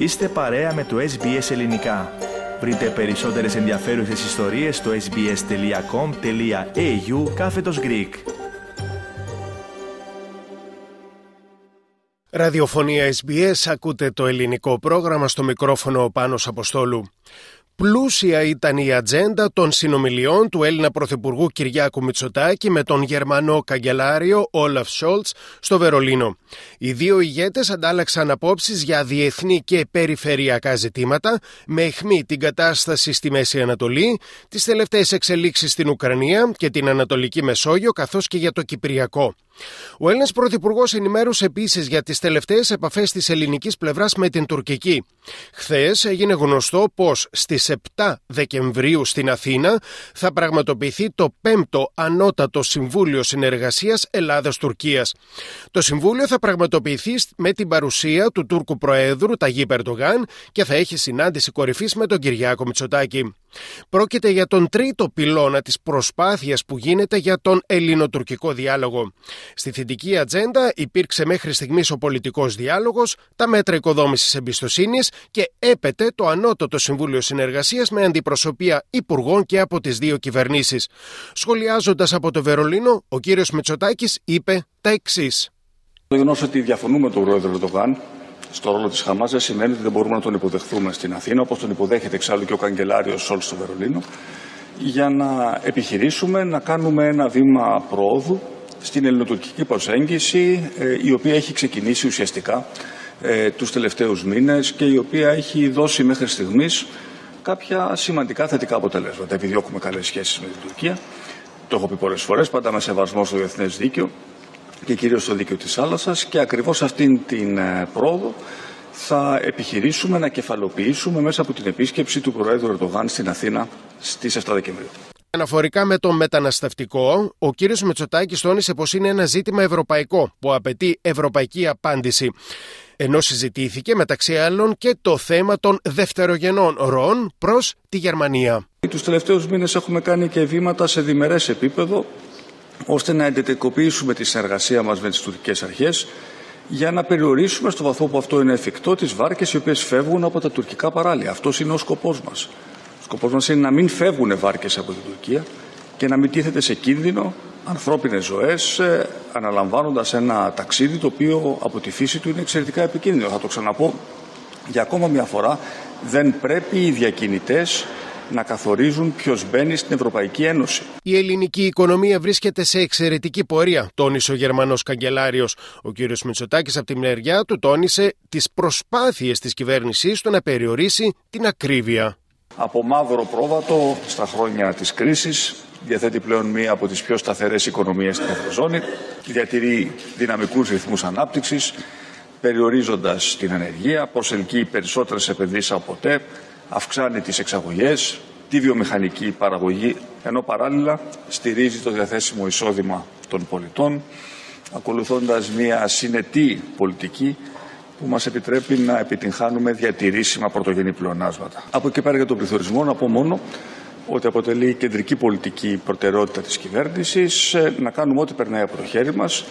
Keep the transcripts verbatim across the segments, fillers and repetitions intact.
Είστε παρέα με το Ες Μπι Ες Ελληνικά. Βρείτε περισσότερες ενδιαφέρουσες ιστορίες στο ες μπι ες τελεία κομ τελεία έι γιου κάθετος Greek. Ραδιοφωνία Ες Μπι Ες, ακούτε το ελληνικό πρόγραμμα, στο μικρόφωνο ο Πάνος Αποστόλου. Πλούσια ήταν η ατζέντα των συνομιλιών του Έλληνα Πρωθυπουργού Κυριάκου Μητσοτάκη με τον Γερμανό Καγκελάριο Όλαφ Σόλτς στο Βερολίνο. Οι δύο ηγέτες αντάλλαξαν απόψεις για διεθνή και περιφερειακά ζητήματα, με αιχμή την κατάσταση στη Μέση Ανατολή, τις τελευταίες εξελίξεις στην Ουκρανία και την Ανατολική Μεσόγειο, καθώς και για το Κυπριακό. Ο Έλληνας Πρωθυπουργός ενημέρωσε επίσης για τις τελευταίες επαφές της ελληνικής πλευράς με την τουρκική. Χθες έγινε γνωστό πως στις επτά Δεκεμβρίου στην Αθήνα θα πραγματοποιηθεί το πέμπτο Ανώτατο Συμβούλιο Συνεργασίας Ελλάδας-Τουρκίας. Το Συμβούλιο θα πραγματοποιηθεί με την παρουσία του Τούρκου Προέδρου Ταγίπ Ερντογάν και θα έχει συνάντηση κορυφής με τον Κυριάκο Μητσοτάκη. Πρόκειται για τον τρίτο πυλώνα της προσπάθειας που γίνεται για τον ελληνοτουρκικό διάλογο. Στη θετική ατζέντα υπήρξε μέχρι στιγμής ο πολιτικός διάλογος, τα μέτρα οικοδόμησης εμπιστοσύνης και έπεται το Ανώτατο Συμβούλιο Συνεργασίας με αντιπροσωπεία υπουργών και από τις δύο κυβερνήσεις. Σχολιάζοντας από το Βερολίνο, ο κύριος Μητσοτάκης είπε τα εξής. Το γεγονός ότι διαφωνούμε τον πρόεδρο Ερντογάν στο ρόλο της Χαμάς δεν σημαίνει ότι δεν μπορούμε να τον υποδεχθούμε στην Αθήνα, όπως τον υποδέχεται εξάλλου και ο καγκελάριος Σόλτς στο Βερολίνο, για να επιχειρήσουμε να κάνουμε ένα βήμα προόδου στην ελληνοτουρκική προσέγγιση, η οποία έχει ξεκινήσει ουσιαστικά τους τελευταίους μήνες και η οποία έχει δώσει μέχρι στιγμής κάποια σημαντικά θετικά αποτελέσματα. Επιδιώκουμε καλές σχέσεις με την Τουρκία, το έχω πει πολλές φορές, πάντα με σεβασμό στο διεθνές δίκαιο και κυρίως στο δίκαιο της θάλασσας, και ακριβώς αυτήν την πρόοδο θα επιχειρήσουμε να κεφαλοποιήσουμε μέσα από την επίσκεψη του Προέδρου Ερντογάν στην Αθήνα στις επτά Δεκεμβρίου. Αναφορικά με το μεταναστευτικό, ο κύριος Μητσοτάκης τόνισε πως είναι ένα ζήτημα ευρωπαϊκό που απαιτεί ευρωπαϊκή απάντηση. Ενώ συζητήθηκε μεταξύ άλλων και το θέμα των δευτερογενών ροών προς τη Γερμανία. Τους τελευταίους μήνες έχουμε κάνει και βήματα σε διμερές επίπεδο, ώστε να εντατικοποιήσουμε τη συνεργασία μας με τις τουρκικές αρχές για να περιορίσουμε στο βαθμό που αυτό είναι εφικτό τις βάρκες οι οποίες φεύγουν από τα τουρκικά παράλια. Αυτός είναι ο σκοπός μας. Ο σκοπός μας είναι να μην φεύγουν βάρκες από την Τουρκία και να μην τίθεται σε κίνδυνο ανθρώπινες ζωές, αναλαμβάνοντας ένα ταξίδι το οποίο από τη φύση του είναι εξαιρετικά επικίνδυνο. Θα το ξαναπώ για ακόμα μια φορά, δεν πρέπει οι διακινητές να καθορίζουν ποιος μπαίνει στην Ευρωπαϊκή Ένωση. Η ελληνική οικονομία βρίσκεται σε εξαιρετική πορεία, τόνισε ο Γερμανός καγκελάριος. Ο κύριος Μητσοτάκης από τη μεριά του τόνισε τις προσπάθειες της κυβέρνησής του να περιορίσει την ακρίβεια. Από μαύρο πρόβατο στα χρόνια της κρίσης, διαθέτει πλέον μία από τις πιο σταθερές οικονομίες στην Ευρωζώνη, διατηρεί δυναμικούς ρυθμούς ανάπτυξης, περιορίζοντας την ανεργία, προσελκύει περισσότερες επενδύσεις από ποτέ, αυξάνει τις εξαγωγές, τη βιομηχανική παραγωγή, ενώ παράλληλα στηρίζει το διαθέσιμο εισόδημα των πολιτών, ακολουθώντας μία συνετή πολιτική που μας επιτρέπει να επιτυγχάνουμε διατηρήσιμα πρωτογενή πλεονάσματα. Από εκεί πέρα για τον πληθωρισμό να πω μόνο ότι αποτελεί κεντρική πολιτική προτεραιότητα της κυβέρνησης να κάνουμε ό,τι περνάει από το χέρι μας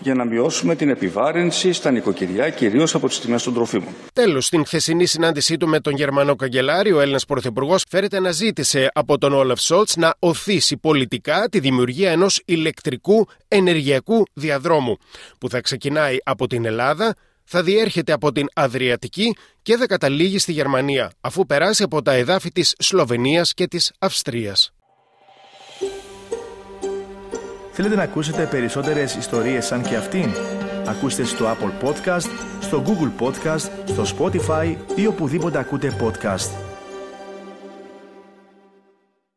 για να μειώσουμε την επιβάρυνση στα νοικοκυριά, κυρίως από τις τιμές των τροφίμων. Τέλος, στην χθεσινή συνάντησή του με τον Γερμανό Καγκελάριο, ο Έλληνας Πρωθυπουργός φέρεται να ζήτησε από τον Όλαφ Σόλτς να οθήσει πολιτικά τη δημιουργία ενός ηλεκτρικού ενεργειακού διαδρόμου που θα ξεκινάει από την Ελλάδα, θα διέρχεται από την Αδριατική και θα καταλήγει στη Γερμανία, αφού περάσει από τα εδάφη της Σλοβενίας και της Αυστρίας. Θέλετε να ακούσετε περισσότερες ιστορίες σαν και αυτήν? Ακούστε στο Apple Podcast, στο Google Podcast, στο Spotify ή οπουδήποτε ακούτε podcast.